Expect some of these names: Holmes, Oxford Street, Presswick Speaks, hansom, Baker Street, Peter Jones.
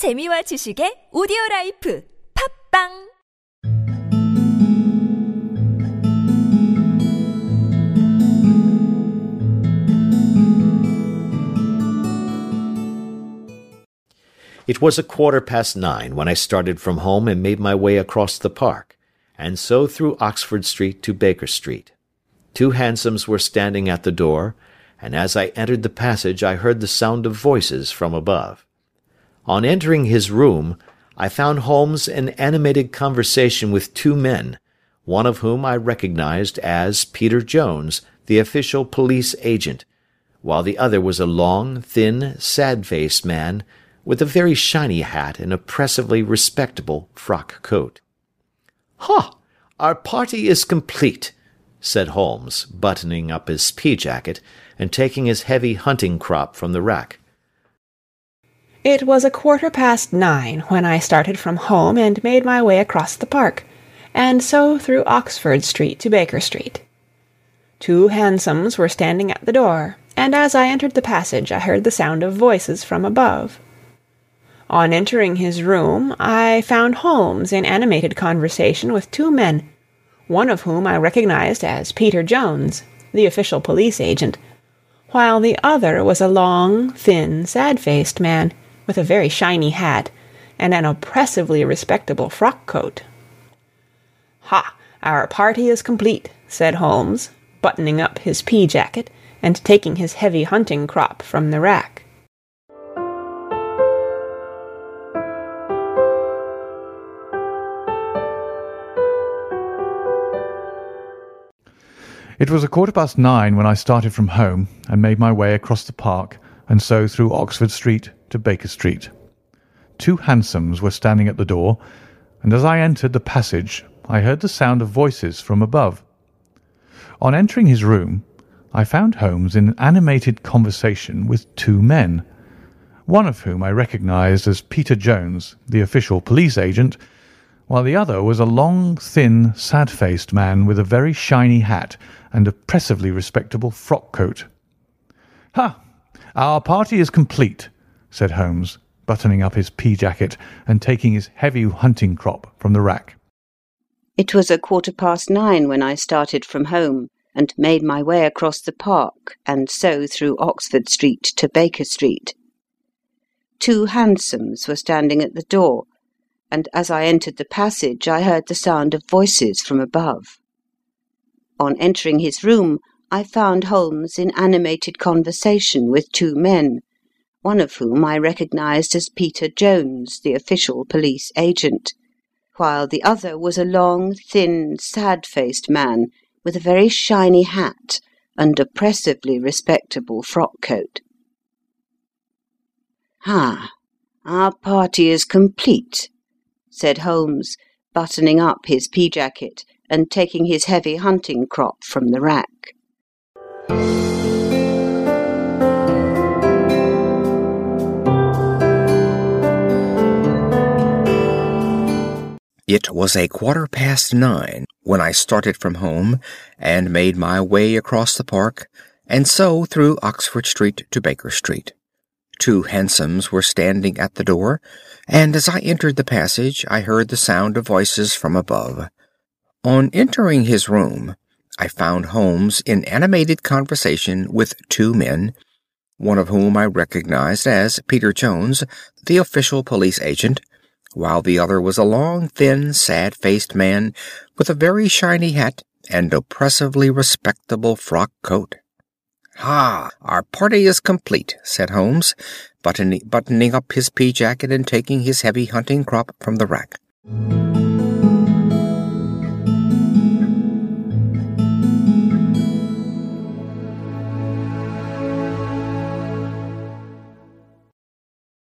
재미와 지식의 오디오라이프 팝빵 It was 9:15 when I started from home and made my way across the park, and so through Oxford Street to Baker Street. Two hansoms were standing at the door, and as I entered the passage I heard the sound of voices from above. On entering his room, I found Holmes in animated conversation with two men, one of whom I recognized as Peter Jones, the official police agent, while the other was a long, thin, sad-faced man, with a very shiny hat and oppressively respectable frock coat. "Ha! Our party is complete," said Holmes, buttoning up his pea-jacket and taking his heavy hunting crop from the rack. It was 9:15 when I started from home and made my way across the park, and so through Oxford Street to Baker Street. Two hansoms were standing at the door, and as I entered the passage I heard the sound of voices from above. On entering his room, I found Holmes in animated conversation with two men, one of whom I recognized as Peter Jones, the official police agent, while the other was a long, thin, sad-faced man with a very shiny hat and an oppressively respectable frock coat. "Ha! Our party is complete," said Holmes, buttoning up his pea-jacket and taking his heavy hunting crop from the rack. It was 9:15 when I started from home and made my way across the park and so through Oxford Street to Baker Street. Two hansoms were standing at the door, and as I entered the passage I heard the sound of voices from above. On entering his room, I found Holmes in animated conversation with two men, one of whom I recognized as Peter Jones, the official police agent, while the other was a long, thin, sad-faced man with a very shiny hat and oppressively respectable frock coat. "Ha! Our party is complete," said Holmes, buttoning up his pea-jacket and taking his heavy hunting crop from the rack. It was 9:15 when I started from home and made my way across the park and so through Oxford Street to Baker Street. Two hansoms were standing at the door, and as I entered the passage I heard the sound of voices from above. On entering his room, I found Holmes in animated conversation with two men, one of whom I recognized as Peter Jones, the official police agent, while the other was a long, thin, sad-faced man with a very shiny hat and oppressively respectable frock coat. "Ha! Our party is complete," said Holmes, buttoning up his pea-jacket and taking his heavy hunting crop from the rack. It was 9:15 when I started from home and made my way across the park, and so through Oxford Street to Baker Street. Two hansoms were standing at the door, and as I entered the passage I heard the sound of voices from above. On entering his room, I found Holmes in animated conversation with two men, one of whom I recognized as Peter Jones, the official police agent, while the other was a long, thin, sad-faced man with a very shiny hat and oppressively respectable frock coat. "Ha! Our party is complete," said Holmes, buttoning up his pea-jacket and taking his heavy hunting crop from the rack.